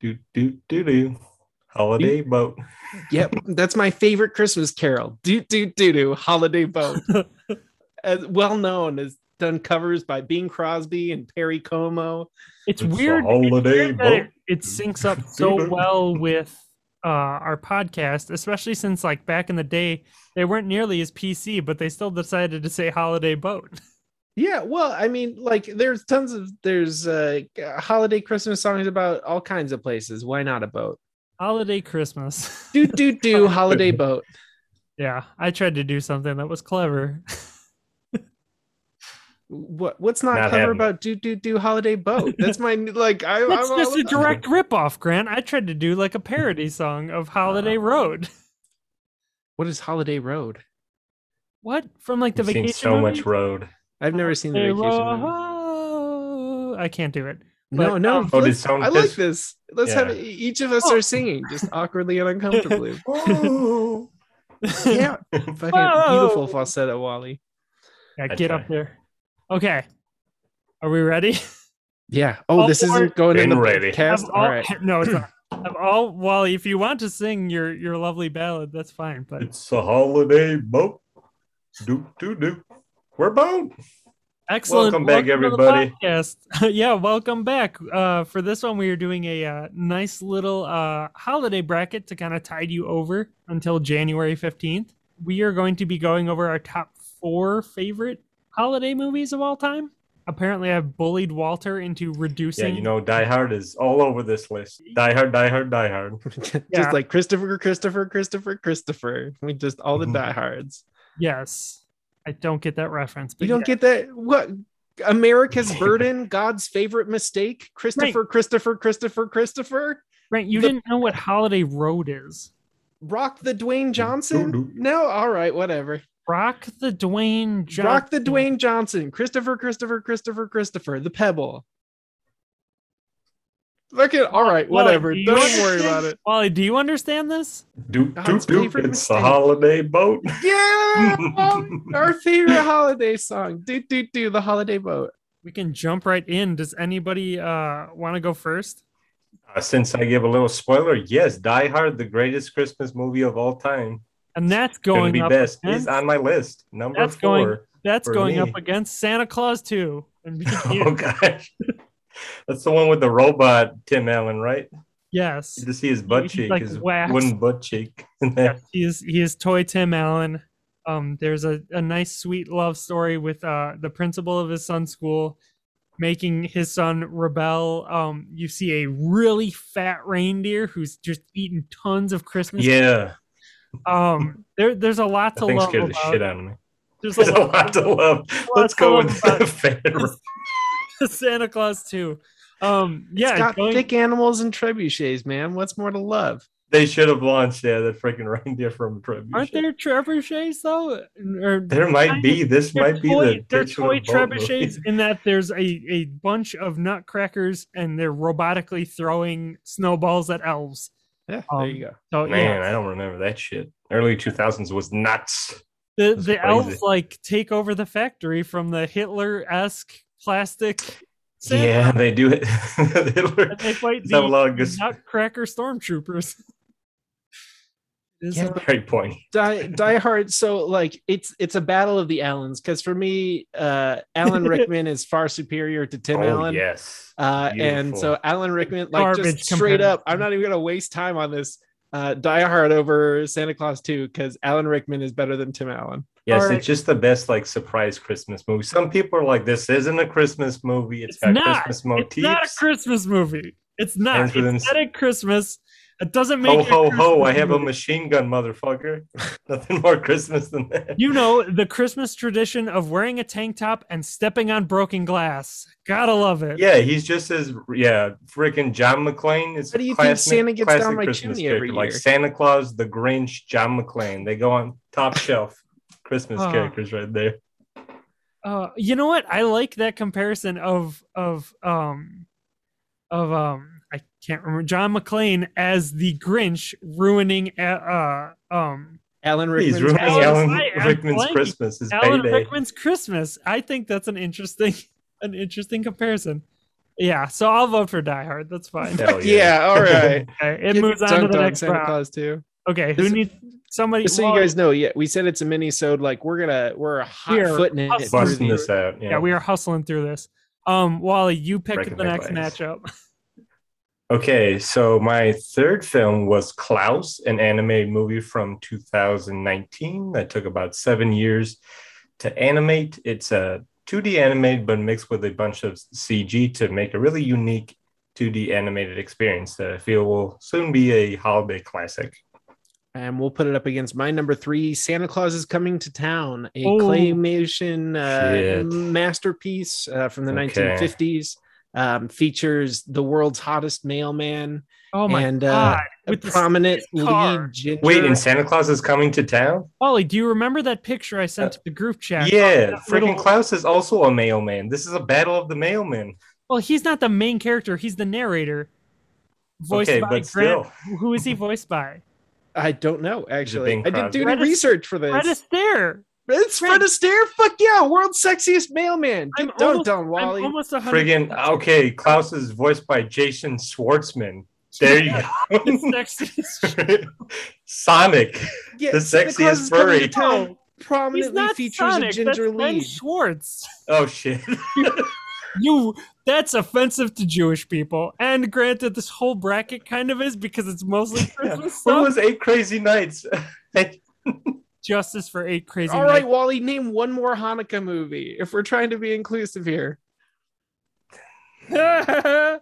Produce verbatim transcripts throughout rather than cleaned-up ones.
do do do do. Holiday do, boat. Yep, that's my favorite Christmas carol. Do do do do. Holiday boat. As well known as done covers by Bing Crosby and Perry Como. It's, it's weird. Holiday it's weird boat. It, it syncs up so well with uh, our podcast, especially since like back in the day they weren't nearly as P C, but they still decided to say holiday boat. Yeah, well, I mean, like, there's tons of, there's uh, holiday Christmas songs about all kinds of places. Why not a boat? Holiday Christmas. Do, do, do, holiday boat. Yeah, I tried to do something that was clever. What? What's not, not clever happening. About do, do, do, holiday boat? That's my, like, I, that's I'm just a direct ripoff, Grant. I tried to do, like, a parody song of Holiday uh, Road. What is Holiday Road? What? From, like, the You've vacation seen so movie? Much road. I've never seen the vacation movie. I can't do it. But, no, no. Um, oh, did I like this. Let's yeah. have it. Each of us oh. are singing just awkwardly and uncomfortably. Oh. Yeah. Fucking oh. beautiful falsetto, Wally. Yeah, get up there. Okay. Are we ready? Yeah. Oh, all this isn't going in the ready. Cast? All, all right. No, it's not. All, Wally, if you want to sing your, your lovely ballad, that's fine. But it's a holiday boat. Do, do, do. We're boat. Excellent. Welcome back, welcome everybody. Yeah, welcome back. Uh, for this one, we are doing a uh, nice little uh, holiday bracket to kind of tide you over until January fifteenth. We are going to be going over our top four favorite holiday movies of all time. Apparently, I've bullied Walter into reducing... Yeah, you know, Die Hard is all over this list. Die Hard, Die Hard, Die Hard. Just yeah. like Christopher, Christopher, Christopher, Christopher. We just all the Die Hards. Yes. I don't get that reference. But you don't yeah. get that? What? America's Burden, God's Favorite Mistake, Christopher, right. Christopher, Christopher, Christopher. Right. You the, didn't know what Holiday Road is. Rock the Dwayne Johnson? No. All right. Whatever. Rock the Dwayne Johnson. Rock the Dwayne Johnson. Christopher, Christopher, Christopher, Christopher. The Pebble. Look at. All right. Wally, whatever. Do don't worry about it. Wally, do you understand this? Do, do, do. It's mistake. A holiday boat. Yeah. Our favorite holiday song. Do, do, do, the holiday boat. We can jump right in. Does anybody uh, want to go first? Uh, since I give a little spoiler, yes, Die Hard, the greatest Christmas movie of all time. And that's going be up best. Against... It's on my list. Number that's four. Going, that's going me. Up against Santa Claus two. Oh, gosh. That's the one with the robot, Tim Allen, right? Yes. You just see his butt he, cheek, like his waxed. Wooden butt cheek. Yeah, he, is, he is toy Tim Allen. Um, there's a, a nice, sweet love story with uh, the principal of his son's school making his son rebel. Um, you see a really fat reindeer who's just eating tons of Christmas. Yeah. Um, there, there's a lot to love. Scared the shit out of me. There's, there's a lot, lot to love. Let's go with the fat Santa Claus too. Um, yeah, it's got going... thick animals and trebuchets, man. What's more to love? They should have launched yeah, that freaking reindeer from a trebuchet. Aren't there trebuchets though? Or there might be. This they're might toy, be the they're toy trebuchets in that there's a, a bunch of nutcrackers and they're robotically throwing snowballs at elves. Yeah, um, there you go. So, Man, yeah. I don't remember that shit. Early two thousands was nuts. The was the crazy. Elves like take over the factory from the Hitler-esque plastic. Santa. Yeah, they do it. Hitler and they fight the nutcracker stormtroopers. Yeah, great point. Die, Die Hard. So, like, it's it's a battle of the Allens because for me, uh, Alan Rickman is far superior to Tim oh, Allen. Yes. Uh, and so Alan Rickman, like, Garbage just straight up, I'm not even gonna waste time on this. Uh, Die Hard over Santa Claus two because Alan Rickman is better than Tim Allen. Yes, right. It's just the best like surprise Christmas movie. Some people are like, "This isn't a Christmas movie. It's, it's got not. Christmas motifs. It's not a Christmas movie. It's not. It's not a Christmas. It doesn't make ho it ho ho. Movie. I have a machine gun, motherfucker. Nothing more Christmas than that. You know the Christmas tradition of wearing a tank top and stepping on broken glass. Gotta love it. Yeah, he's just as yeah, freaking John McClane. It's How do you classic, think Santa gets down my Christmas chimney every year? Like Santa Claus, the Grinch, John McClane. They go on top shelf. Christmas uh, characters right there. Uh, you know what? I like that comparison of of um of um I can't remember John McClane as the Grinch ruining uh um Alan Rickman's, ruining Alan, Alan Rickman's Christmas. His Alan payday. Rickman's Christmas. I think that's an interesting an interesting comparison. Yeah, so I'll vote for Die Hard. That's fine. Yeah. yeah, all right. Okay, it Get moves on to the next Santa round. Claus too. Okay, who this, needs somebody? Just so well, you guys know, yeah, we said it's a mini-sode. Like we're gonna, we're a hot we foot in it, busting this out. Yeah. yeah, we are hustling through this. Um, Wally, you pick Breaking the next legs. matchup. Okay, so my third film was Klaus, an anime movie from two thousand nineteen that took about seven years to animate. It's a two D animated, but mixed with a bunch of C G to make a really unique two D animated experience that I feel will soon be a holiday classic. And we'll put it up against my number three, Santa Claus is Coming to Town, a oh, claymation uh, masterpiece uh, from the okay. nineteen fifties. Um, features the world's hottest mailman. Oh my and, God. Uh, With a prominent lead Ginger. Wait, and Santa Claus is Coming to Town? Ollie, do you remember that picture I sent uh, to the group chat? Yeah, freaking Klaus is also a mailman. This is a battle of the mailmen. Well, he's not the main character. He's the narrator. Voiced okay, by but Grant. Still. Who is he voiced by? I don't know, actually. I didn't do any Fred research for this. Fred Astaire. It's Fred Astaire? Fuck yeah, world's sexiest mailman. Get I'm dunked on, Wally. I'm almost Friggin', okay, Klaus is voiced by Jason Schwartzman. There yeah, you go. The sexiest. Sonic, yeah, the sexiest furry. To Prominently features Sonic, a Ginger Lee. Ben Schwartz. Oh, shit. You, that's offensive to Jewish people. And granted, this whole bracket kind of is because it's mostly Christmas yeah. stuff. What was Eight Crazy Nights? Justice for Eight Crazy All Nights. All right, Wally, name one more Hanukkah movie if we're trying to be inclusive here. The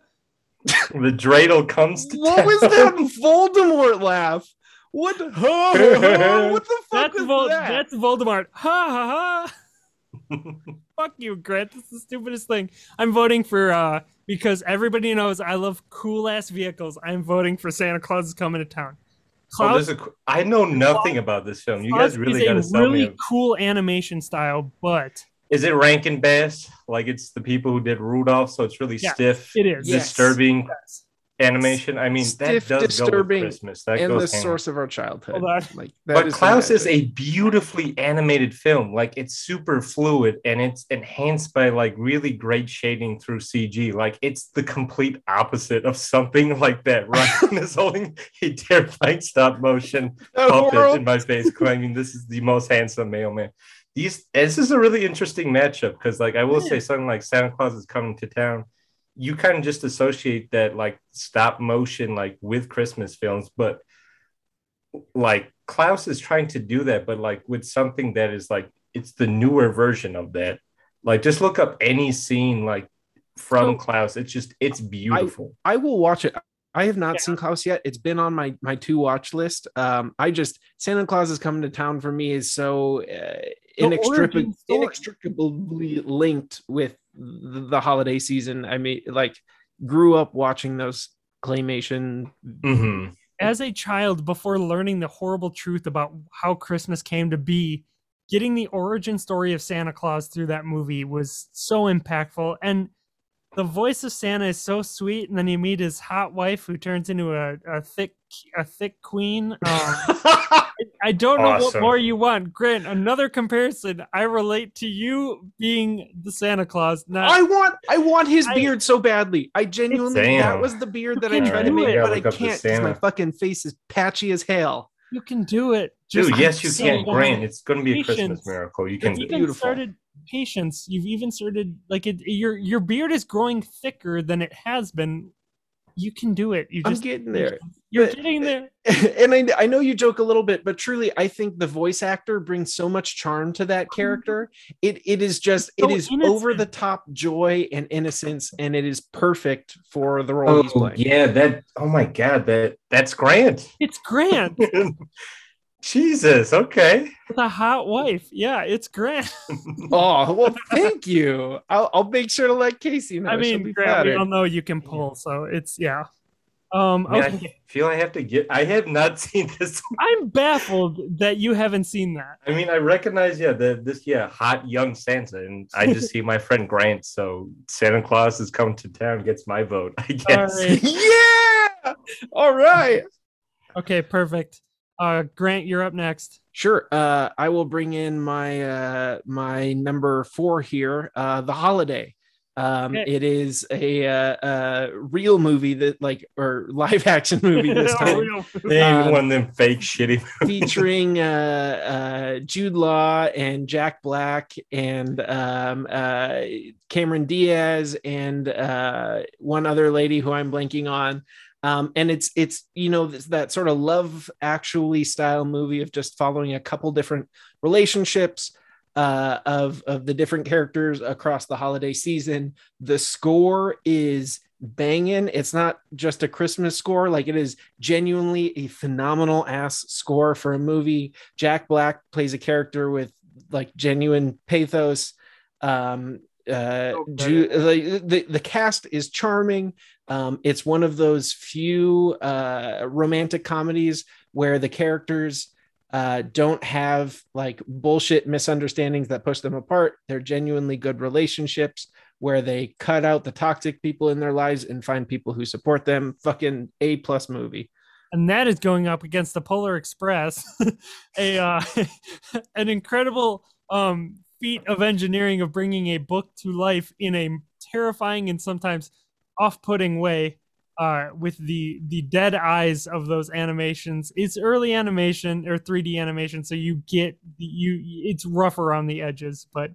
dreidel comes to What town. Was that Voldemort laugh? What? Ho, ho, ho, what the fuck that's was Vol- that? That's Voldemort. Ha ha ha. Fuck you, Grant. That's the stupidest thing. I'm voting for, uh, because everybody knows I love cool-ass vehicles. I'm voting for Santa Claus is Coming to Town. Klaus, oh, a, I know nothing Klaus, about this film. You Klaus guys really got to sell really me. It's a really cool animation style, but is it Rankin-Bass? Like it's the people who did Rudolph, so it's really yeah, stiff, it is disturbing yes. animation. I mean, stiff, that does go with Christmas. That and goes the hand. Source of our childhood. Like, that but is Klaus fantastic. Is a beautifully animated film. Like it's super fluid and it's enhanced by like really great shading through C G. Like it's the complete opposite of something like that. Ryan is holding a terrifying stop motion puppet in my face, claiming this is the most handsome mailman. These this is a really interesting matchup because, like, I will yeah. say something like Santa Claus is Coming to Town. You kind of just associate that like stop motion, like with Christmas films, but like Klaus is trying to do that, but like with something that is like, it's the newer version of that. Like just look up any scene, like from Klaus. It's just, it's beautiful. I, I will watch it. I have not yeah. seen Klaus yet. It's been on my, my to watch list. Um, I just, Santa Claus is Coming to Town for me is so uh, inextricably, inextricably linked with the holiday season. I mean, like, grew up watching those claymation mm-hmm. as a child before learning the horrible truth about how Christmas came to be. Getting the origin story of Santa Claus through that movie was so impactful, and the voice of Santa is so sweet. And then you meet his hot wife who turns into a, a thick a thick queen. Um, I, I don't awesome. know what more you want. Grant, another comparison. I relate to you being the Santa Claus. Not, I want I want his I, beard so badly. I genuinely, damn. that was the beard that I tried to make, it, but I can't because my fucking face is patchy as hell. You can do it. Just Dude, yes, you so can. Grant, it's going to be a Christmas miracle. You can do it. Beautiful. Started, Patience. You've even started like it. Your your beard is growing thicker than it has been. You can do it. You just, I'm getting there. You're but, getting there. And I I know you joke a little bit, but truly, I think the voice actor brings so much charm to that character. It it is just so it is innocent. Over the top joy and innocence, and it is perfect for the role oh, he's playing. Yeah, that. Oh my God, that that's Grant. It's Grant. Jesus, okay. The hot wife. Yeah, it's Grant. Oh, well, thank you. I'll, I'll make sure to let Casey know. I mean, Grant, we all know you can pull, so it's, yeah. Um, I, mean, okay. I feel I have to get, I have not seen this. I'm baffled that you haven't seen that. I mean, I recognize, yeah, the, this, yeah, hot young Santa, and I just see my friend Grant, so Santa Claus is Coming to Town, gets my vote, I guess. All right. Yeah! All right. Okay, perfect. Uh, Grant, you're up next. Sure. Uh, I will bring in my uh, my number four here, uh, The Holiday. Um, okay. It is a uh, uh, real movie that, like, or live action movie this time. They um, one of them fake shitty movies. Featuring uh, uh, Jude Law and Jack Black and um, uh, Cameron Diaz and uh, one other lady who I'm blanking on. Um, and it's it's you know that sort of Love Actually style movie of just following a couple different relationships. Uh, of of the different characters across the holiday season. The score is banging. It's not just a Christmas score, like it is genuinely a phenomenal ass score for a movie. Jack Black plays a character with like genuine pathos. Um, uh, oh, Ju- the, the the cast is charming. Um, it's one of those few uh, romantic comedies where the characters Uh, don't have like bullshit misunderstandings that push them apart. They're genuinely good relationships where they cut out the toxic people in their lives and find people who support them. Fucking A plus movie. And that is going up against the Polar Express, a uh, an incredible um, feat of engineering of bringing a book to life in a terrifying and sometimes off-putting way. Uh, with the the dead eyes of those animations. It's early animation or three D animation, so you get you it's rougher on the edges, but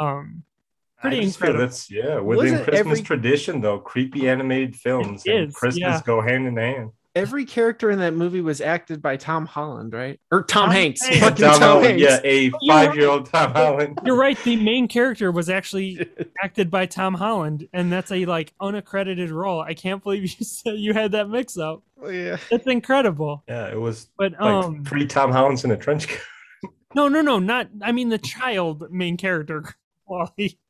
um, pretty incredible. That's, yeah, within Christmas every... tradition though, creepy animated films it and is, Christmas yeah. go hand in hand. Every character in that movie was acted by Tom Holland, right? Or Tom, Tom Hanks. Hanks. Fucking Tom, Tom Hanks. Yeah, a five-year-old Tom Holland. You're right. The main character was actually acted by Tom Holland, and that's a like unaccredited role. I can't believe you said you had that mix-up. Oh, yeah, that's incredible. Yeah, it was. But like, um, three Tom Hollands in a trench coat. no, no, no, not. I mean, the child main character, Wally.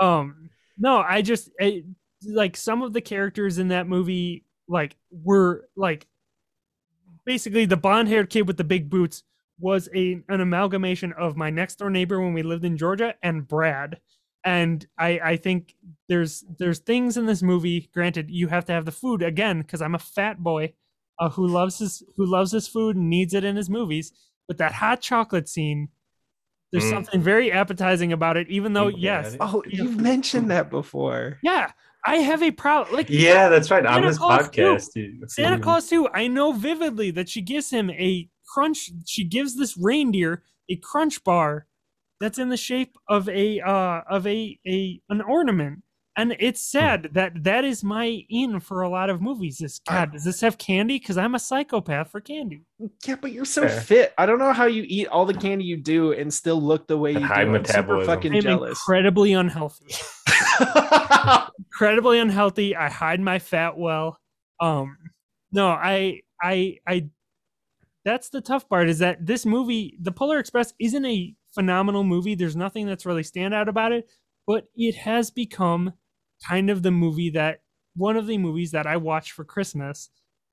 Um, no, I just I, like some of the characters in that movie. Like were like basically the blonde haired kid with the big boots was a an amalgamation of my next door neighbor when we lived in Georgia and Brad. And I, I think there's there's things in this movie. Granted, you have to have the food again, because I'm a fat boy uh, who loves his who loves his food and needs it in his movies. But that hot chocolate scene, there's mm. something very appetizing about it, even though, yes. Oh, you've mentioned that before. Yeah. I have a problem. Like, yeah, that's right. Santa on this Claus podcast, too. Santa Claus too. I know vividly that she gives him a crunch. She gives this reindeer a crunch bar that's in the shape of a uh, of a, a an ornament, and it's sad that that is my in for a lot of movies. Is God, does this have candy? Because I'm a psychopath for candy. Yeah, but you're so Fair. fit. I don't know how you eat all the candy you do and still look the way you high do. Metabolism. I'm super fucking I'm jealous. Incredibly unhealthy. Incredibly unhealthy. I hide my fat well. Um, no, I, I, I. That's the tough part. Is that this movie, The Polar Express, isn't a phenomenal movie. There's nothing that's really standout about it, but it has become kind of the movie that one of the movies that I watch for Christmas,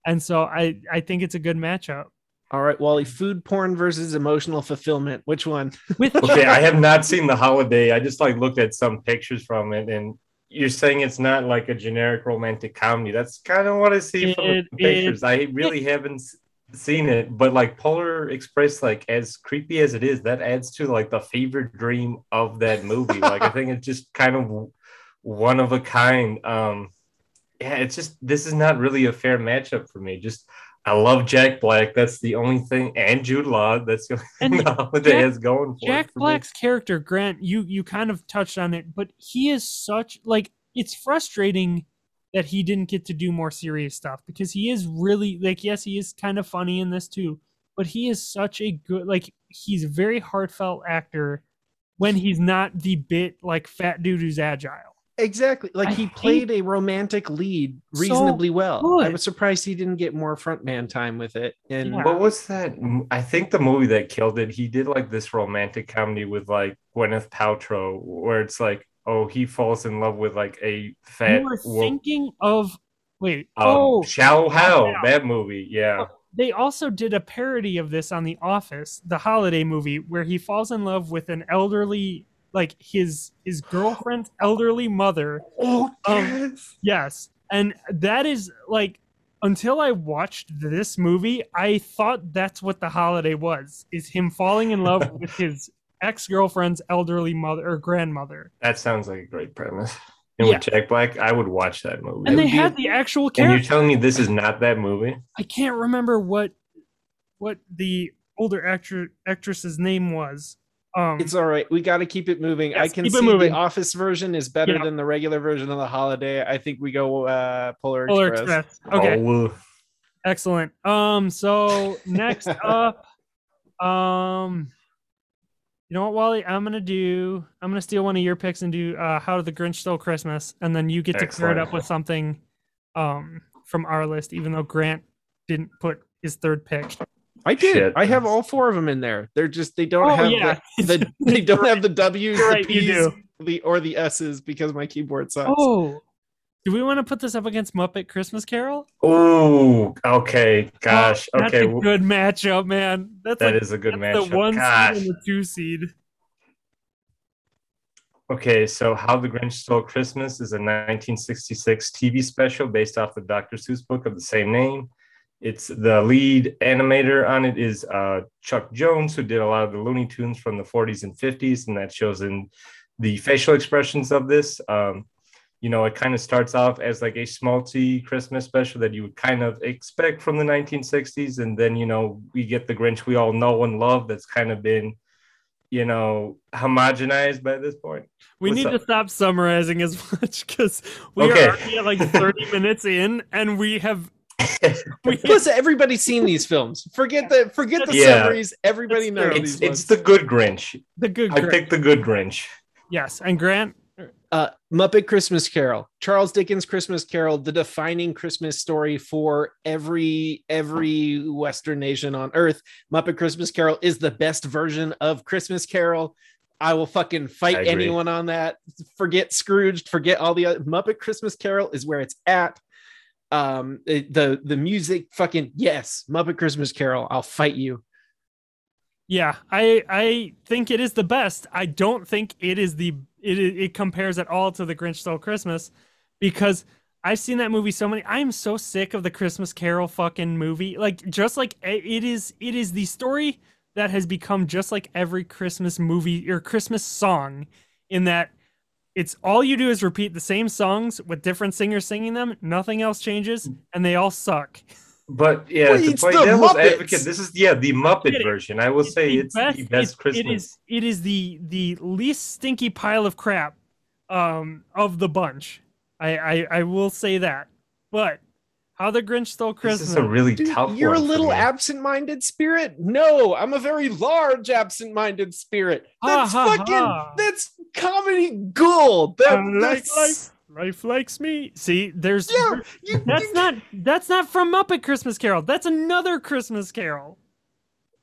and so I, I think it's a good matchup. All right, Wally, food porn versus emotional fulfillment. Which one? Okay, I have not seen The Holiday. I just like looked at some pictures from it, and you're saying it's not like a generic romantic comedy. That's kind of what I see from it, the pictures. It, I really haven't seen it, but like Polar Express, like as creepy as it is, that adds to like the favorite dream of that movie. Like I think it's just kind of one of a kind. Um, yeah, it's just this is not really a fair matchup for me. Just. I love Jack Black. That's the only thing, and Jude Law. That's the only thing the holiday Jack, is going for. Jack for Black's me. character, Grant. You you kind of touched on it, but he is such like it's frustrating that he didn't get to do more serious stuff because he is really like yes, he is kind of funny in this too, but he is such a good like he's a very heartfelt actor when he's not the bit like fat dude who's agile. Exactly. Like I he played a romantic lead reasonably so well. Good. I was surprised he didn't get more frontman time with it. And yeah. What was that? I think the movie that killed it, he did like this romantic comedy with like Gwyneth Paltrow where it's like, oh, he falls in love with like a fat. You were thinking of, wait. Um, oh, Shallow Hal, yeah. That movie. Yeah. Oh, they also did a parody of this on The Office, the holiday movie, where he falls in love with an elderly like his his girlfriend's elderly mother. Oh, yes. Um, yes. And that is like, until I watched this movie, I thought that's what The Holiday was, is him falling in love with his ex-girlfriend's elderly mother or grandmother. That sounds like a great premise. And yeah. with Jack Black, I would watch that movie. And that they had a, the actual character. And you're telling me this is not that movie? I can't remember what what the older actor, actress's name was. Um, it's all right. We got to keep it moving. Yes, I can see the Office version is better yeah. than the regular version of the holiday. I think we go uh, Polar, Polar Express. Express. Okay. Oh. Excellent. Um. So next up, um, you know what, Wally? I'm gonna do. I'm gonna steal one of your picks and do uh, How the Grinch Stole Christmas, and then you get Excellent. to pair it up with something, um, from our list. Even though Grant didn't put his third pick. I did. Shit. I have all four of them in there. They're just they don't oh, have yeah. the, the they don't right. have the W's, right, the P's, the or the S's because my keyboard sucks. Oh, do we want to put this up against Muppet Christmas Carol? Oh, okay. Gosh, oh, that's okay. That's a good matchup, man. That's that like, is a good that's matchup. The one Gosh. seed and the two seed. Okay, so How the Grinch Stole Christmas is a nineteen sixty-six T V special based off the Doctor Seuss book of the same name. It's the lead animator on it is uh, Chuck Jones, who did a lot of the Looney Tunes from the forties and fifties, and that shows in the facial expressions of this. Um, you know, it kind of starts off as like a schmaltzy Christmas special that you would kind of expect from the nineteen sixties, and then, you know, we get the Grinch we all know and love that's kind of been, you know, homogenized by this point. We What's need up? to stop summarizing as much because we okay. are already at like thirty minutes in, and we have... Plus, everybody's seen these films. Forget the forget the yeah. summaries. Everybody it's, knows. It's, these it's the good Grinch. The good. I Grinch. picked the good Grinch. Yes, and Grant, uh, Muppet Christmas Carol, Charles Dickens' Christmas Carol, the defining Christmas story for every every Western nation on Earth. Muppet Christmas Carol is the best version of Christmas Carol. I will fucking fight anyone on that. Forget Scrooged. Forget all the other Muppet Christmas Carol is where it's at. Um, the the music, fucking yes, Muppet Christmas Carol. I'll fight you. Yeah, I I think it is the best. I don't think it is the it it compares at all to The Grinch Stole Christmas, because I've seen that movie so many. I am so sick of the Christmas Carol fucking movie. Like just like it is it is the story that has become just like every Christmas movie or Christmas song, in that. It's all you do is repeat the same songs with different singers singing them. Nothing else changes, and they all suck. But yeah, well, to play devil's advocate, this is yeah the Muppet version. I will it's say the it's best, the best it, Christmas. It is. It is the the least stinky pile of crap um, of the bunch. I, I I will say that. But How the Grinch Stole Christmas. This is a really Dude, tough. You're one a little for me. absent-minded spirit. No, I'm a very large absent-minded spirit. That's ha, ha, fucking. Ha. That's. Comedy gold. That, uh, life, life, life likes me. See, there's yeah, you, that's you, not that's not from Muppet Christmas Carol. That's another Christmas Carol.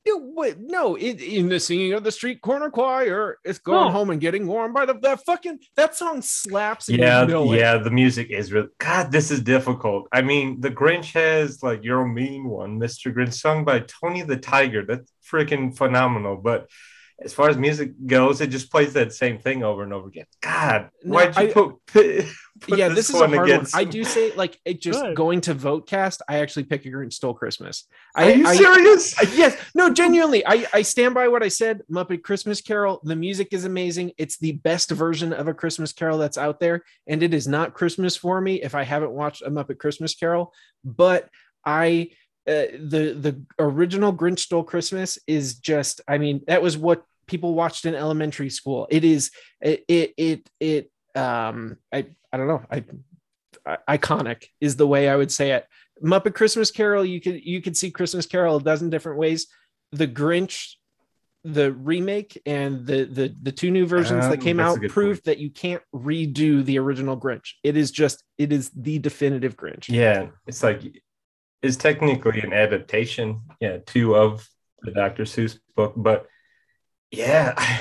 You, no, it, in the singing of the street corner choir, it's going oh. home and getting warm by the that fucking that song slaps. Yeah, you know yeah, it. The music is really God. This is difficult. I mean, the Grinch has like "You're a Mean One," Mister Grinch, sung by Tony the Tiger. That's freaking phenomenal, but. As far as music goes, it just plays that same thing over and over again. God, no, why'd you I, put, put yeah, this, this is one a hard against? One. I do say, like, it just Good. going to VoteCast, I actually pick A Grinch Stole Christmas. Are I, you I, serious? I, yes. No, genuinely, I, I stand by what I said. Muppet Christmas Carol, the music is amazing. It's the best version of A Christmas Carol that's out there, and it is not Christmas for me if I haven't watched A Muppet Christmas Carol, but I... Uh, the the original Grinch Stole Christmas is just, I mean, that was what people watched in elementary school. It is it it it, it um I I don't know I, I iconic is the way I would say it. Muppet Christmas Carol, you could you could see Christmas Carol a dozen different ways. The Grinch, the remake, and the the the two new versions um, that came out proved point. that you can't redo the original Grinch. It is just it is the definitive Grinch. Yeah, it's like. Is technically an adaptation, yeah, too, of the Doctor Seuss book. But yeah, I,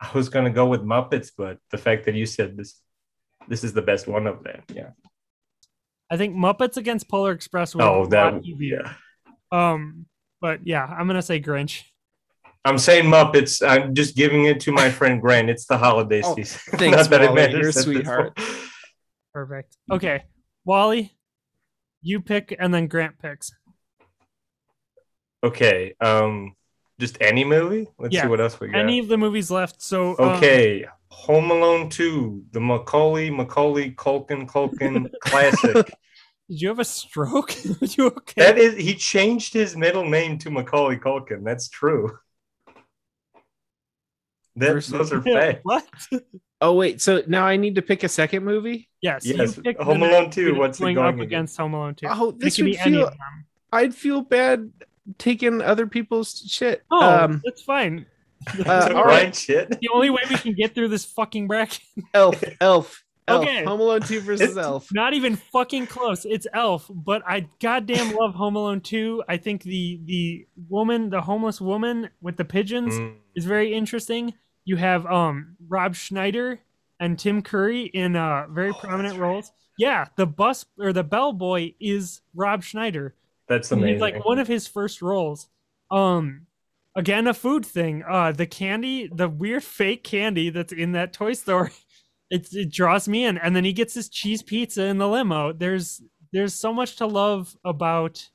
I was gonna go with Muppets, but the fact that you said this, this is the best one of them. Yeah, I think Muppets against Polar Express. Would oh, that yeah. Um, but yeah, I'm gonna say Grinch. I'm saying Muppets. I'm just giving it to my friend Grant. It's the holiday oh, season. Thanks, Not that Wally, it matters, your sweetheart. Perfect. Okay, Wally. You pick and then Grant picks. Okay. Um, Just any movie? Let's yeah. see what else we got. Any of the movies left. So okay, um, Home Alone two, the Macaulay, Macaulay Culkin, Culkin classic. Did you have a stroke? Are you okay? That is, he changed his middle name to Macaulay Culkin. That's true. That, those are facts. What? Oh wait, so now I need to pick a second movie? Yes. Yes. You Home Alome two. What's it going up against? Home Alone two. Oh, this would be feel, any of them. I'd feel bad taking other people's shit. Oh, um, that's fine. Uh, all right, shit. The only way we can get through this fucking bracket. Elf. Elf. Elf. Okay. Home Alone two versus it's Elf. Not even fucking close. It's Elf, but I goddamn love Home Alone two. I think the the woman, the homeless woman with the pigeons, mm. is very interesting. You have um Rob Schneider and Tim Curry in uh very oh, prominent roles. Right. Yeah, the bus or the bellboy is Rob Schneider. That's amazing. He's like one of his first roles. Um, again, a food thing. Uh, the candy, the weird fake candy that's in that Toy Story. It, it draws me in, and then he gets his cheese pizza in the limo. There's there's so much to love about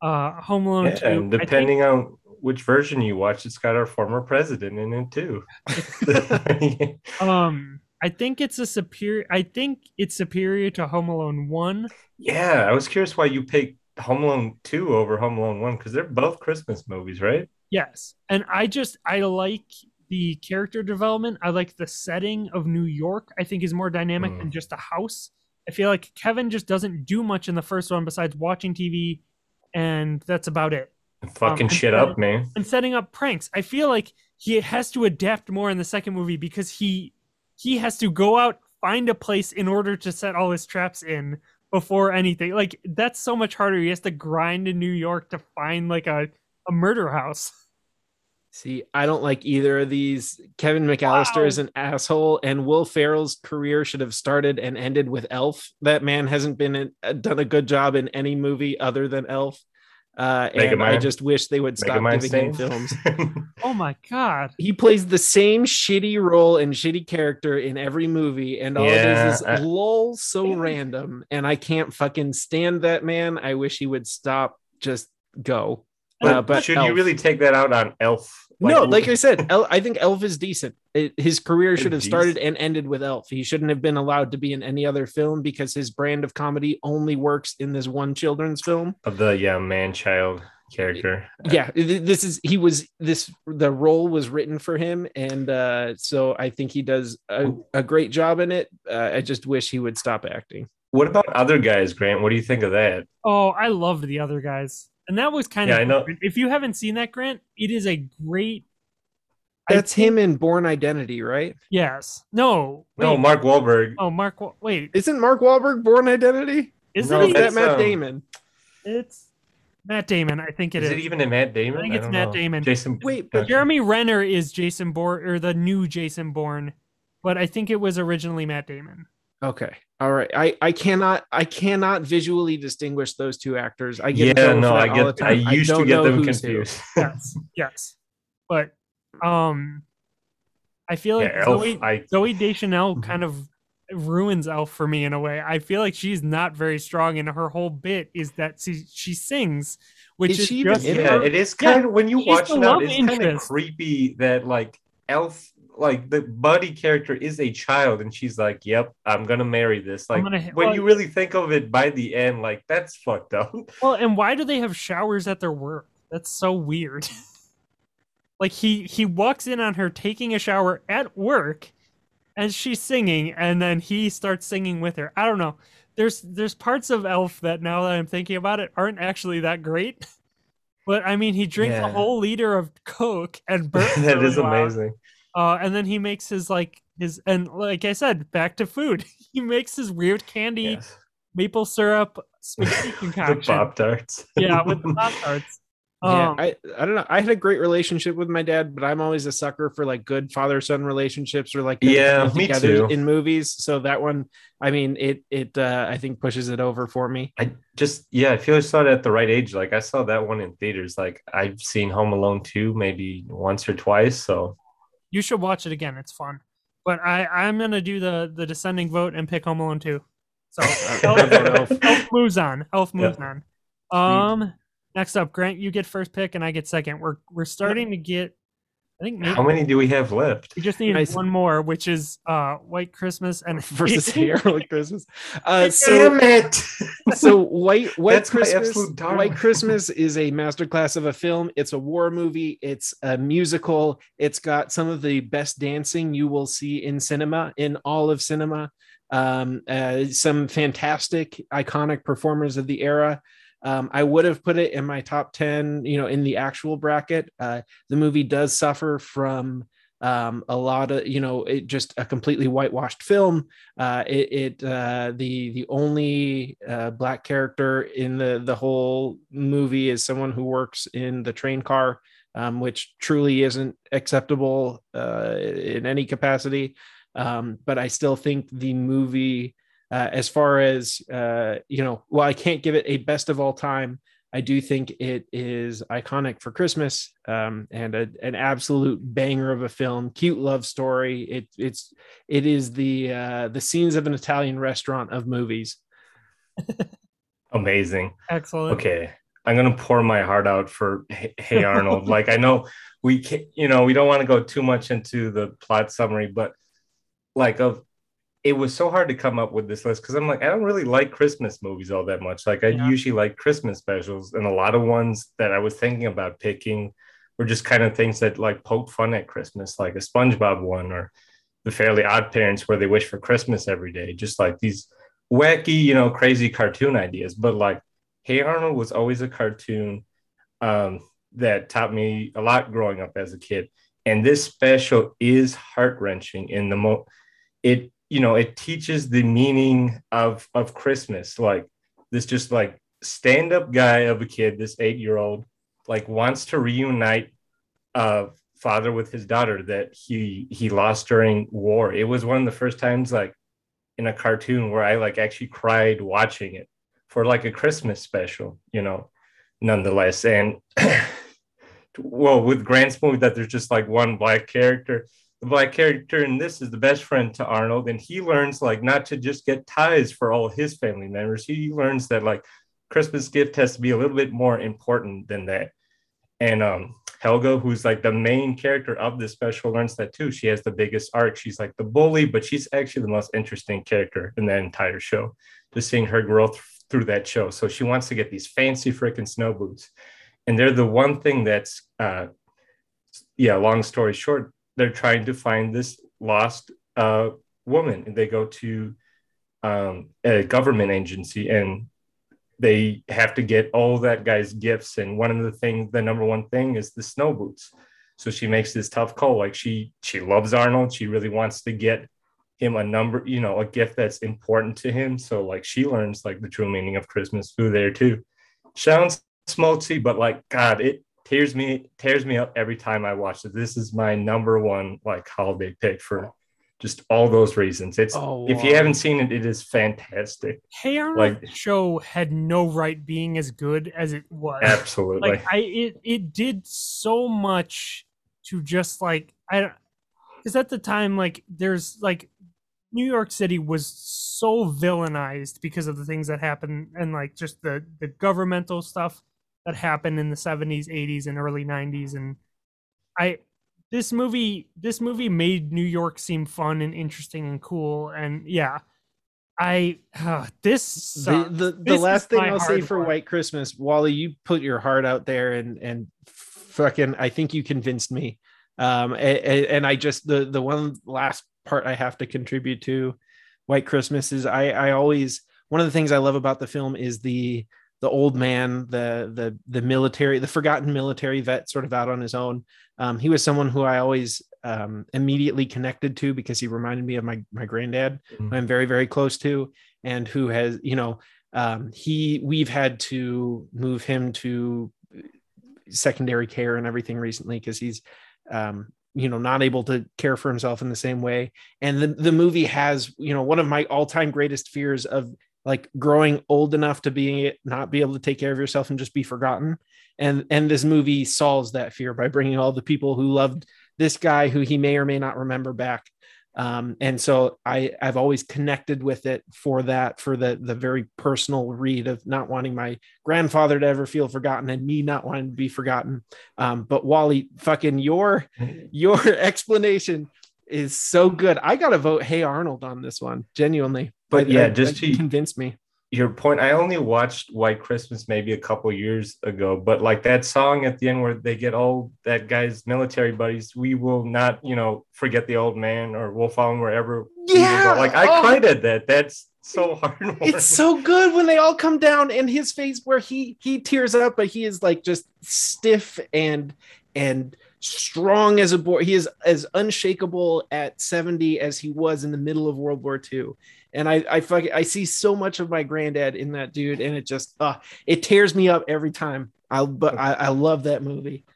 uh, Home Alone yeah, two. And depending on which version you watch, it's got our former president in it too. um, I think it's a superior. I think it's superior to Home Alone one. Yeah, I was curious why you picked Home Alone two over Home Alone one, because they're both Christmas movies, right? Yes, and I just I like. The character development, I like the setting of New York, I think is more dynamic mm. than just a house. I feel like Kevin just doesn't do much in the first one besides watching T V, and that's about it. And fucking um, and shit setting, up, man. And setting up pranks. I feel like he has to adapt more in the second movie because he he has to go out, find a place in order to set all his traps in before anything. Like, that's so much harder. He has to grind in New York to find, like, a, a murder house. See, I don't like either of these. Kevin McAllister wow. is an asshole, and Will Ferrell's career should have started and ended with Elf. That man hasn't been in, uh, done a good job in any movie other than Elf. Uh, and I just wish they would stop giving him films. Oh my God. He plays the same shitty role and shitty character in every movie. And all yeah, it is is I... lol, so random. And I can't fucking stand that man. I wish he would stop. Just go. But, uh, but should Elf. You really take that out on Elf? Like, no, like I said, El- I think Elf is decent. It, his career should have started and ended with Elf. He shouldn't have been allowed to be in any other film because his brand of comedy only works in this one children's film. Of the yeah, man-child character. Yeah, this is he was this the role was written for him, and uh, so I think he does a, a great job in it. Uh, I just wish he would stop acting. What about Other Guys, Grant? What do you think of that? Oh, I loved The Other Guys. And that was kind yeah, of... I know. If you haven't seen that, Grant, it is a great... That's think, him in Born Identity, right? Yes. No. Wait. No, Mark Wahlberg. Oh, Mark... Wa- wait. Isn't Mark Wahlberg Born Identity? Isn't no, it? Is that Matt um, Damon? It's Matt Damon, I think it is. Is it even a Matt Damon? I think it's I Matt know. Damon. Jason. Wait, but Jeremy Renner is Jason Bourne, or the new Jason Bourne, but I think it was originally Matt Damon. Okay. All right. I, I cannot I cannot visually distinguish those two actors. I get yeah, no, I get I used I to get them confused. yes. Yes. But um I feel like yeah, Zoe, Elf, I... Zoe Deschanel kind of ruins Elf for me in a way. I feel like she's not very strong, and her whole bit is that she, she sings, which is, is she just even, yeah, it is kind yeah, of when you watch it out, it's interest. Kind of creepy that like Elf like the buddy character is a child, and she's like, "Yep, I'm gonna marry this." Like gonna, when well, you really think of it, by the end, like that's fucked up. Well, and why do they have showers at their work? That's so weird. Like he he walks in on her taking a shower at work, and she's singing, and then he starts singing with her. I don't know. There's there's parts of Elf that now that I'm thinking about it aren't actually that great. But I mean, he drinks yeah. a whole liter of Coke and burns. That is out. Amazing. Uh, and then he makes his like his and like I said, back to food. He makes his weird candy, yes. maple syrup, spaghetti concoction. The Pop-Tarts. Yeah, with the Pop-Tarts. Um, yeah, I I don't know. I had a great relationship with my dad, but I'm always a sucker for like good father-son relationships or like yeah, me too. In movies. So that one, I mean, it it uh, I think pushes it over for me. I just yeah, I feel I saw it at the right age. Like I saw that one in theaters. Like I've seen Home Alone two maybe once or twice. So. You should watch it again. It's fun. But I, I'm going to do the, the descending vote and pick Home Alone two. So Elf, Elf moves on. Elf moves yeah. on. Um, Next up, Grant, you get first pick and I get second. We're we're starting to get. I think maybe how many do we have left? We just need nice. one more, which is uh, White Christmas and versus Harold Christmas. Uh, so, Damn it! so White White That's Christmas. White Christmas is a masterclass of a film. It's a war movie. It's a musical. It's got some of the best dancing you will see in cinema, in all of cinema. Um, uh, some fantastic, iconic performers of the era. Um, I would have put it in my top ten, you know, in the actual bracket. Uh, the movie does suffer from um, a lot of, you know, it just a completely whitewashed film. Uh, it, it uh, the the only uh, black character in the the whole movie is someone who works in the train car, um, which truly isn't acceptable uh, in any capacity. Um, but I still think the movie. Uh, as far as, uh, you know, while I can't give it a best of all time, I do think it is iconic for Christmas um, and a, an absolute banger of a film. Cute love story. It, it's, it is the uh, the scenes of an Italian restaurant of movies. Amazing. Excellent. Okay. I'm going to pour my heart out for Hey Arnold. Like, I know we can't, you know, we don't want to go too much into the plot summary, but like of, it was so hard to come up with this list because I'm like, I don't really like Christmas movies all that much. Like I yeah. usually like Christmas specials, and a lot of ones that I was thinking about picking were just kind of things that like poke fun at Christmas, like a SpongeBob one or the Fairly Odd Parents where they wish for Christmas every day. Just like these wacky, you know, crazy cartoon ideas. But like Hey Arnold was always a cartoon um, that taught me a lot growing up as a kid. And this special is heart-wrenching in the mo it, you know, it teaches the meaning of, of Christmas. Like this just like stand-up guy of a kid, this eight-year-old, like wants to reunite uh father with his daughter that he he lost during war. It was one of the first times like in a cartoon where I like actually cried watching it for like a Christmas special, you know, nonetheless. And well, with Grant's movie that there's just like one black character. The black character in this is the best friend to Arnold, and he learns like not to just get ties for all his family members. He learns that like Christmas gift has to be a little bit more important than that. And um, Helga, who's like the main character of this special, learns that too. She has the biggest arc. She's like the bully, but she's actually the most interesting character in that entire show. Just seeing her grow th- through that show. So she wants to get these fancy freaking snow boots, and they're the one thing that's uh, yeah. Long story short. They're trying to find this lost uh, woman, and they go to um, a government agency, and they have to get all that guy's gifts. And one of the things, the number one thing, is the snow boots. So she makes this tough call. Like she, she loves Arnold. She really wants to get him a number, you know, a gift that's important to him. So like she learns like the true meaning of Christmas through there too. Sounds schmaltzy, but like God, it. Tears me, tears me up every time I watch it. This is my number one like holiday pick for just all those reasons. It's oh, wow. If you haven't seen it, it is fantastic. Hey Arnold, like, show had no right being as good as it was. Absolutely, like I, it it did so much to just like I don't because at the time like there's like New York City was so villainized because of the things that happened and like just the the governmental stuff. That happened in the seventies, eighties, and early nineties, and I this movie this movie made New York seem fun and interesting and cool, and yeah, I uh, this the the, the this last thing I'll say for part. White Christmas, Wally, you put your heart out there, and and fucking, I think you convinced me, um, and, and I just the the one last part I have to contribute to White Christmas is I I always one of the things I love about the film is the. The old man, the the the military, the forgotten military vet, sort of out on his own. Um, he was someone who I always um, immediately connected to because he reminded me of my my granddad, mm-hmm. who I'm very very close to, and who has you know um, he we've had to move him to secondary care and everything recently because he's um, you know not able to care for himself in the same way. And the the movie has you know one of my all time greatest fears of. Like growing old enough to be not be able to take care of yourself and just be forgotten. And, and this movie solves that fear by bringing all the people who loved this guy who he may or may not remember back. Um, and so I, I've always connected with it for that, for the the very personal read of not wanting my grandfather to ever feel forgotten and me not wanting to be forgotten. Um, but Wally, fucking your your explanation is so good. I got to vote Hey Arnold on this one, genuinely. But I, yeah, I, just I, to convince me. Your point, I only watched White Christmas maybe a couple years ago, but like that song at the end where they get all that guy's military buddies, we will not, you know, forget the old man, or we'll follow him wherever. Yeah. Like I oh. cried at that. That's so hard. It's so good when they all come down in his face where he, he tears up, but he is like just stiff and, and strong as a board. He is as unshakable at seventy as he was in the middle of World War Two. And I, I fucking, I see so much of my granddad in that dude, and it just, uh, it tears me up every time. I, but I, I love that movie.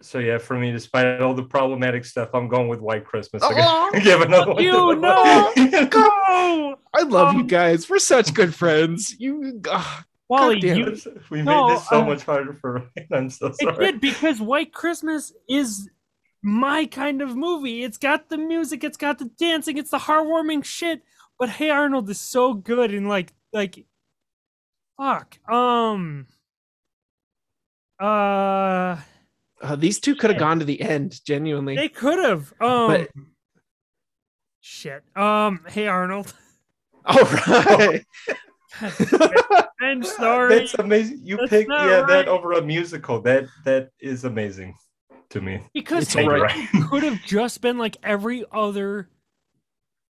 So yeah, for me, despite all the problematic stuff, I'm going with White Christmas. I gotta uh-huh. give another one. You know, go! I love um, you guys. We're such good friends. You, uh, Wally, you, we no, made this so uh, much harder for. I'm so sorry. It did, because White Christmas is my kind of movie. It's got the music, it's got the dancing, it's the heartwarming shit. But Hey Arnold is so good, and like, like, fuck. Um, uh, uh these two could have gone to the end. Genuinely, they could have. Um, but... shit. Um, Hey Arnold. All right. I'm sorry. That's amazing. You That's picked yeah right. that over a musical. That that is amazing. To me, because it right. could have just been like every other,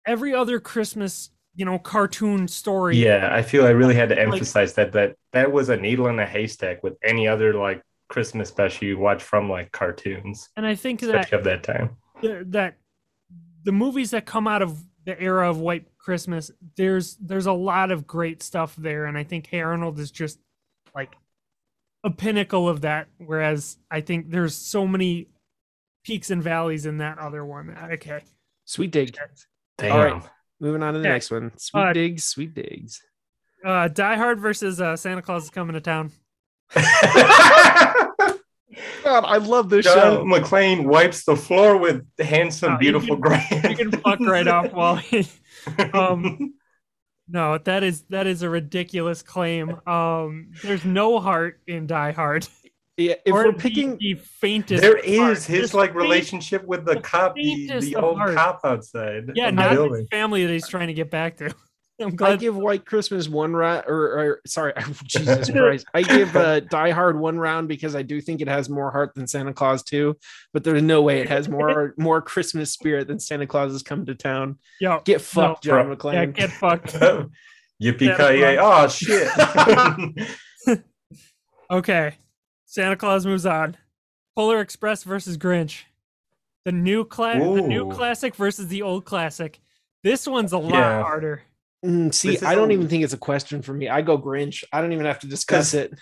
every other Christmas, you know, cartoon story. Yeah, I feel I really had to emphasize like, that that that was a needle in a haystack with any other like Christmas special you watch from like cartoons. And I think that of that time, the, that the movies that come out of the era of White Christmas, there's there's a lot of great stuff there, and I think Hey Arnold is just like a pinnacle of that, whereas I think there's so many peaks and valleys in that other one. Okay, sweet dig. Damn. All right, moving on to the okay. next one. Sweet uh, digs, sweet digs. Uh, Die Hard versus uh, Santa Claus Is Coming to Town. God, I love this John show. McClane wipes the floor with handsome, uh, beautiful Grant. You can fuck right off, Wally. Um, no, that is that is a ridiculous claim. Um, there's no heart in Die Hard. Yeah, if or we're picking the, the faintest, there is his There's like relationship faint, with the, the cop, the, the old heart. Cop outside. Yeah, not building. His family that he's trying to get back to. I'm glad. I give White Christmas one round, or, or sorry, Jesus Christ, I give uh, Die Hard one round because I do think it has more heart than Santa Claus Two, but there's no way it has more more Christmas spirit than Santa Claus Has Come to Town. Yo, get fucked, no, John McClane. Yeah, get fucked. Yippee-ki-yay! Oh shit. Okay, Santa Claus moves on. Polar Express versus Grinch. The new class, the new classic versus the old classic. This one's a lot yeah. harder. Mm, see, I don't a, even think it's a question for me. I go Grinch. I don't even have to discuss it.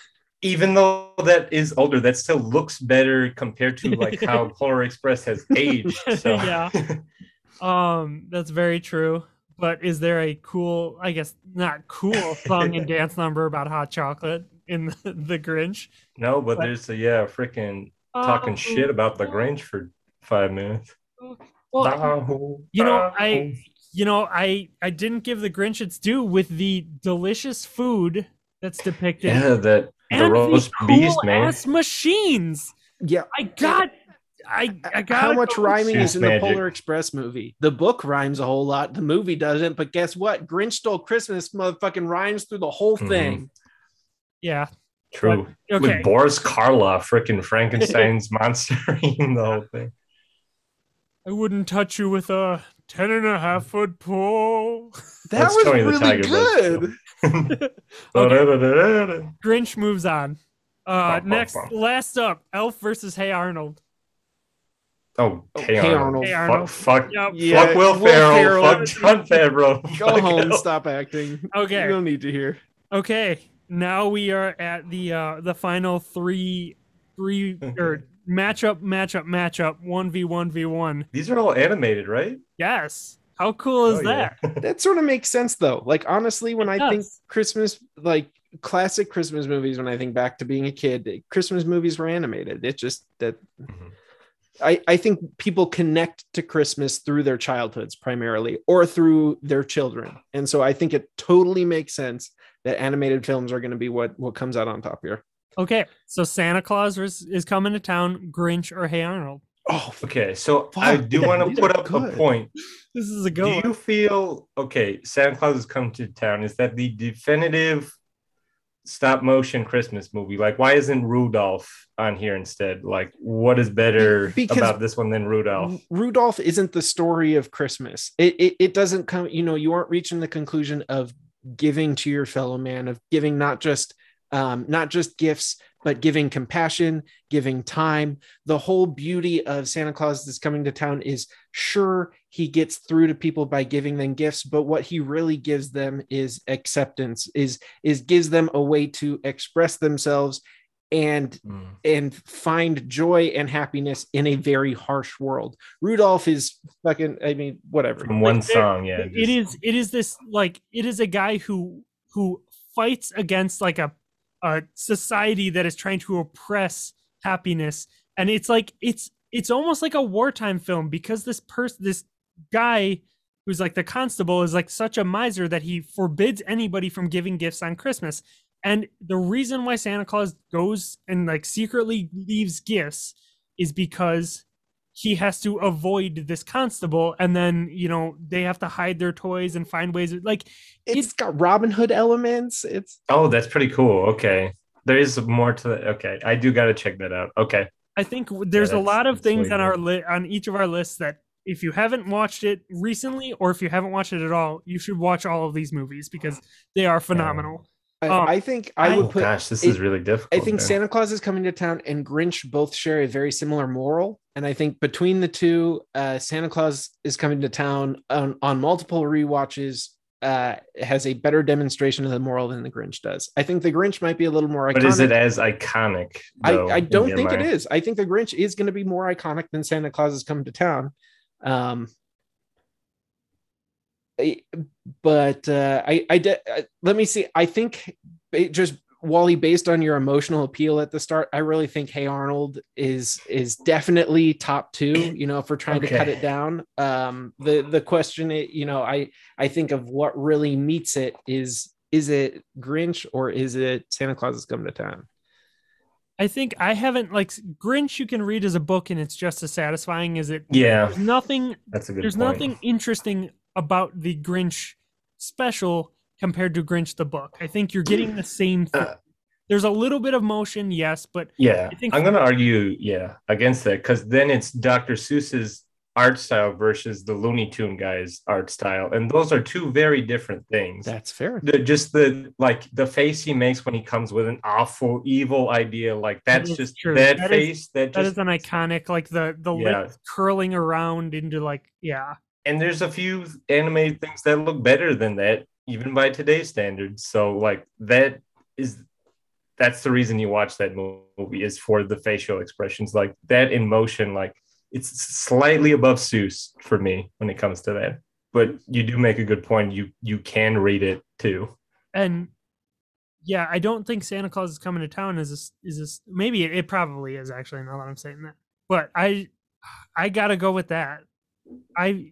Even though that is older, that still looks better compared to like how Polar Express has aged. So. Yeah, um, that's very true. But is there a cool, I guess not cool, song and dance number about hot chocolate in the, the Grinch? No, but, but there's a yeah, freaking talking uh, shit about the Grinch for five minutes. Well, uh, you know, I. You know, I, I didn't give the Grinch its due with the delicious food that's depicted. Yeah, that the roast beast, man. And the cool-ass machines. Yeah, I got, I, I got. How much rhyming is in the Polar Express movie? The book rhymes a whole lot. The movie doesn't. But guess what? Grinch Stole Christmas motherfucking rhymes through the whole thing. Mm-hmm. Yeah. True. But, okay. With Boris Karloff, freaking Frankenstein's monster, in the whole thing. I wouldn't touch you with a ten and a half foot pole. That That's was really good. Okay. Grinch moves on. Uh, bum, next, bum, bum. Last up, Elf versus Hey Arnold. Oh, oh Hey Arnold. Hey Arnold. Fuck, fuck, yep. yeah. fuck Will, Will Ferrell. Ferrell. Fuck John Favreau. Go fuck home. Elf. Stop acting. Okay. You don't need to hear. Okay. Now we are at the uh, the final three three or. Matchup, matchup, matchup, one v one v one. These are all animated, right? Yes. How cool is oh, that? Yeah. That sort of makes sense, though. Like, honestly, when it I does. think Christmas, like classic Christmas movies, when I think back to being a kid, Christmas movies were animated. It just that. Mm-hmm. I, I think people connect to Christmas through their childhoods primarily, or through their children. And so I think it totally makes sense that animated films are going to be what, what comes out on top here. Okay. So Santa Claus is, is coming to town, Grinch, or Hey Arnold. Oh, okay. So fuck, I do yeah, want to put up good. a point. This is a good one. Do you feel, okay, Santa Claus is coming to town, is that the definitive stop motion Christmas movie? Like, why isn't Rudolph on here instead? Like, what is better because about this one than Rudolph? Rudolph isn't the story of Christmas. It, it it doesn't come, you know, you aren't reaching the conclusion of giving to your fellow man, of giving not just um not just gifts, but giving compassion, giving time. The whole beauty of Santa Claus That's Coming to Town is, sure, he gets through to people by giving them gifts, but what he really gives them is acceptance, is, is gives them a way to express themselves and, mm. and find joy and happiness in a very harsh world. Rudolph is fucking, I mean, whatever. From one like, song, yeah. Just... It is, it is this, like, it is a guy who, who fights against like a, a society that is trying to oppress happiness. And it's like, it's, it's almost like a wartime film, because this person, this guy who's like the constable, is like such a miser that he forbids anybody from giving gifts on Christmas. And the reason why Santa Claus goes and like secretly leaves gifts is because he has to avoid this constable, and then, you know, they have to hide their toys and find ways. Like, it's, it's got Robin Hood elements. It's oh, that's pretty cool. Okay, there is more to that. Okay, I do got to check that out. Okay, I think there's yeah, a lot of things on our li- on each of our lists that if you haven't watched it recently, or if you haven't watched it at all, you should watch all of these movies because they are phenomenal. Um, um, I think I would oh put. Gosh, this it, is really difficult. I think man. Santa Claus Is Coming to Town and Grinch both share a very similar moral. And I think between the two, uh, Santa Claus Is Coming to Town on, on multiple rewatches uh, has a better demonstration of the moral than the Grinch does. I think the Grinch might be a little more iconic. But is it as iconic? Though, I, I don't think it is. I think the Grinch is going to be more iconic than Santa Claus Is Coming to Town. Um, but uh, I, I de- let me see. I think it just... Wally, based on your emotional appeal at the start, I really think Hey Arnold is is definitely top two, you know, if we're trying okay. to cut it down. Um, the the question, you know, I, I think of what really meets it is, is it Grinch or is it Santa Claus Is Coming to Town? I think I haven't, like, Grinch you can read as a book and it's just as satisfying as it. Yeah. There's nothing, That's a good there's point. nothing interesting about the Grinch special compared to Grinch the book. I think you're getting the same thing. Uh, There's a little bit of motion, yes, but... Yeah, I think I'm going to argue, yeah, against that, because then it's Doctor Seuss's art style versus the Looney Tune guy's art style, and those are two very different things. That's fair. The, just the, like, the face he makes when he comes with an awful, evil idea, like, that's that just true. that, that face. Is, that, just, that is an iconic, like, the, the yeah. lip curling around into, like, yeah. And there's a few animated things that look better than that, even by today's standards. So like that is, that's the reason you watch that movie, is for the facial expressions, like that in motion. Like it's slightly above Seuss for me when it comes to that, but you do make a good point. You, you can read it too. And yeah, I don't think Santa Claus Is Coming to Town is this, is this, maybe it, it probably is actually, now that I'm saying that, but I, I gotta go with that. I,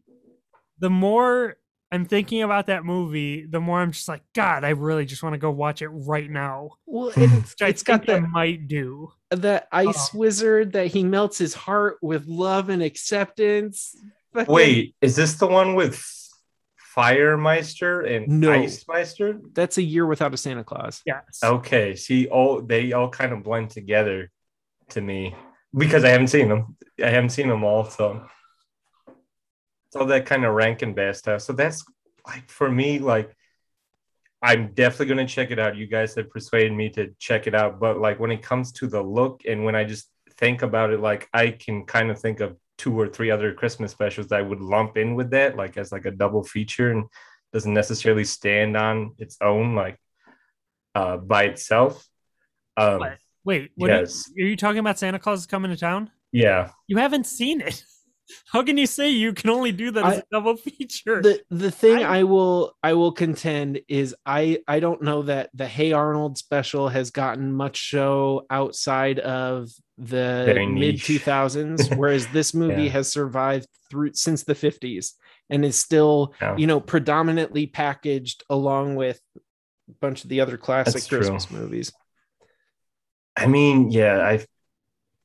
the more I'm thinking about that movie, the more I'm just like, God, I really just want to go watch it right now. Well, it's, it's got that might do the ice oh. wizard that he melts his heart with love and acceptance. Fucking... Wait, is this the one with Firemeister and no. Icemeister? That's A Year Without a Santa Claus. Yes. Okay. See, all they all kind of blend together to me because I haven't seen them. I haven't seen them all, so. All that kind of Rankin-Bass stuff. So that's like for me, like I'm definitely going to check it out. You guys have persuaded me to check it out, but like when it comes to the look and when I just think about it, like I can kind of think of two or three other Christmas specials that I would lump in with that, like as like a double feature, and doesn't necessarily stand on its own, like uh, by itself. Um, wait, wait what yes. are, you, are you talking about Santa Claus Is Coming to Town? Yeah. You haven't seen it. How can you say you can only do that I, as a double feature? The the thing I, I will I will contend is I I don't know that the Hey Arnold special has gotten much show outside of the mid two thousands, whereas this movie yeah. has survived through since the fifties and is still yeah. you know predominantly packaged along with a bunch of the other classic That's Christmas true. movies. I mean, yeah, I.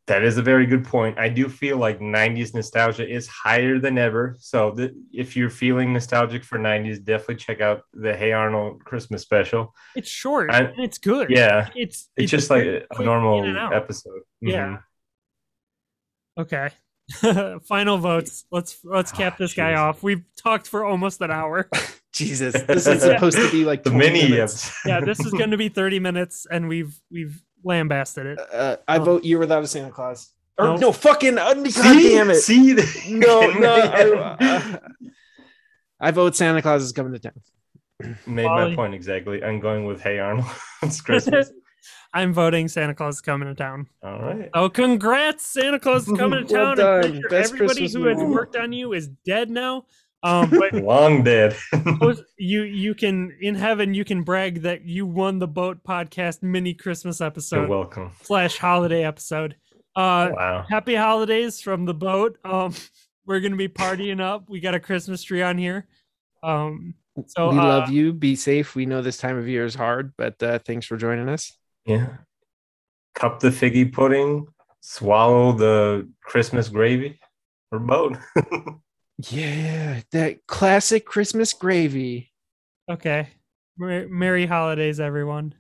That is a very good point. I do feel like nineties nostalgia is higher than ever. So th- if you're feeling nostalgic for nineties, definitely check out the Hey Arnold Christmas special. It's short I, and it's good. Yeah. It's, it's, it's just like a, a normal episode. Mm-hmm. Yeah. Okay. Final votes. Let's let's cap oh, this geez. guy off. We've talked for almost an hour. Jesus. This is supposed to be like the mini. Yeah, this is going to be thirty minutes and we've we've lambasted it. Uh, I um, vote You Without a Santa Claus. Or, no. no, fucking God see? damn it. See? no, no. I, uh, I vote Santa Claus Is Coming to Town. Made Wally. my point exactly. I'm going with Hey Arnold. It's Christmas. I'm voting Santa Claus Is Coming to Town. All right. Oh, congrats, Santa Claus Is Coming to Town. Well done. Sure everybody Christmas who had worked on you is dead now. Um, but long dead. you you can in heaven you can brag that you won the Boat Podcast mini Christmas episode. You're welcome. Slash holiday episode. Uh, wow. Happy holidays from the Boat. Um, we're gonna be partying up. We got a Christmas tree on here. Um, so we uh, love you. Be safe. We know this time of year is hard, but uh, thanks for joining us. Yeah. Cup the figgy pudding. Swallow the Christmas gravy. Or boat. Yeah, that classic Christmas gravy. Okay. Merry holidays, everyone.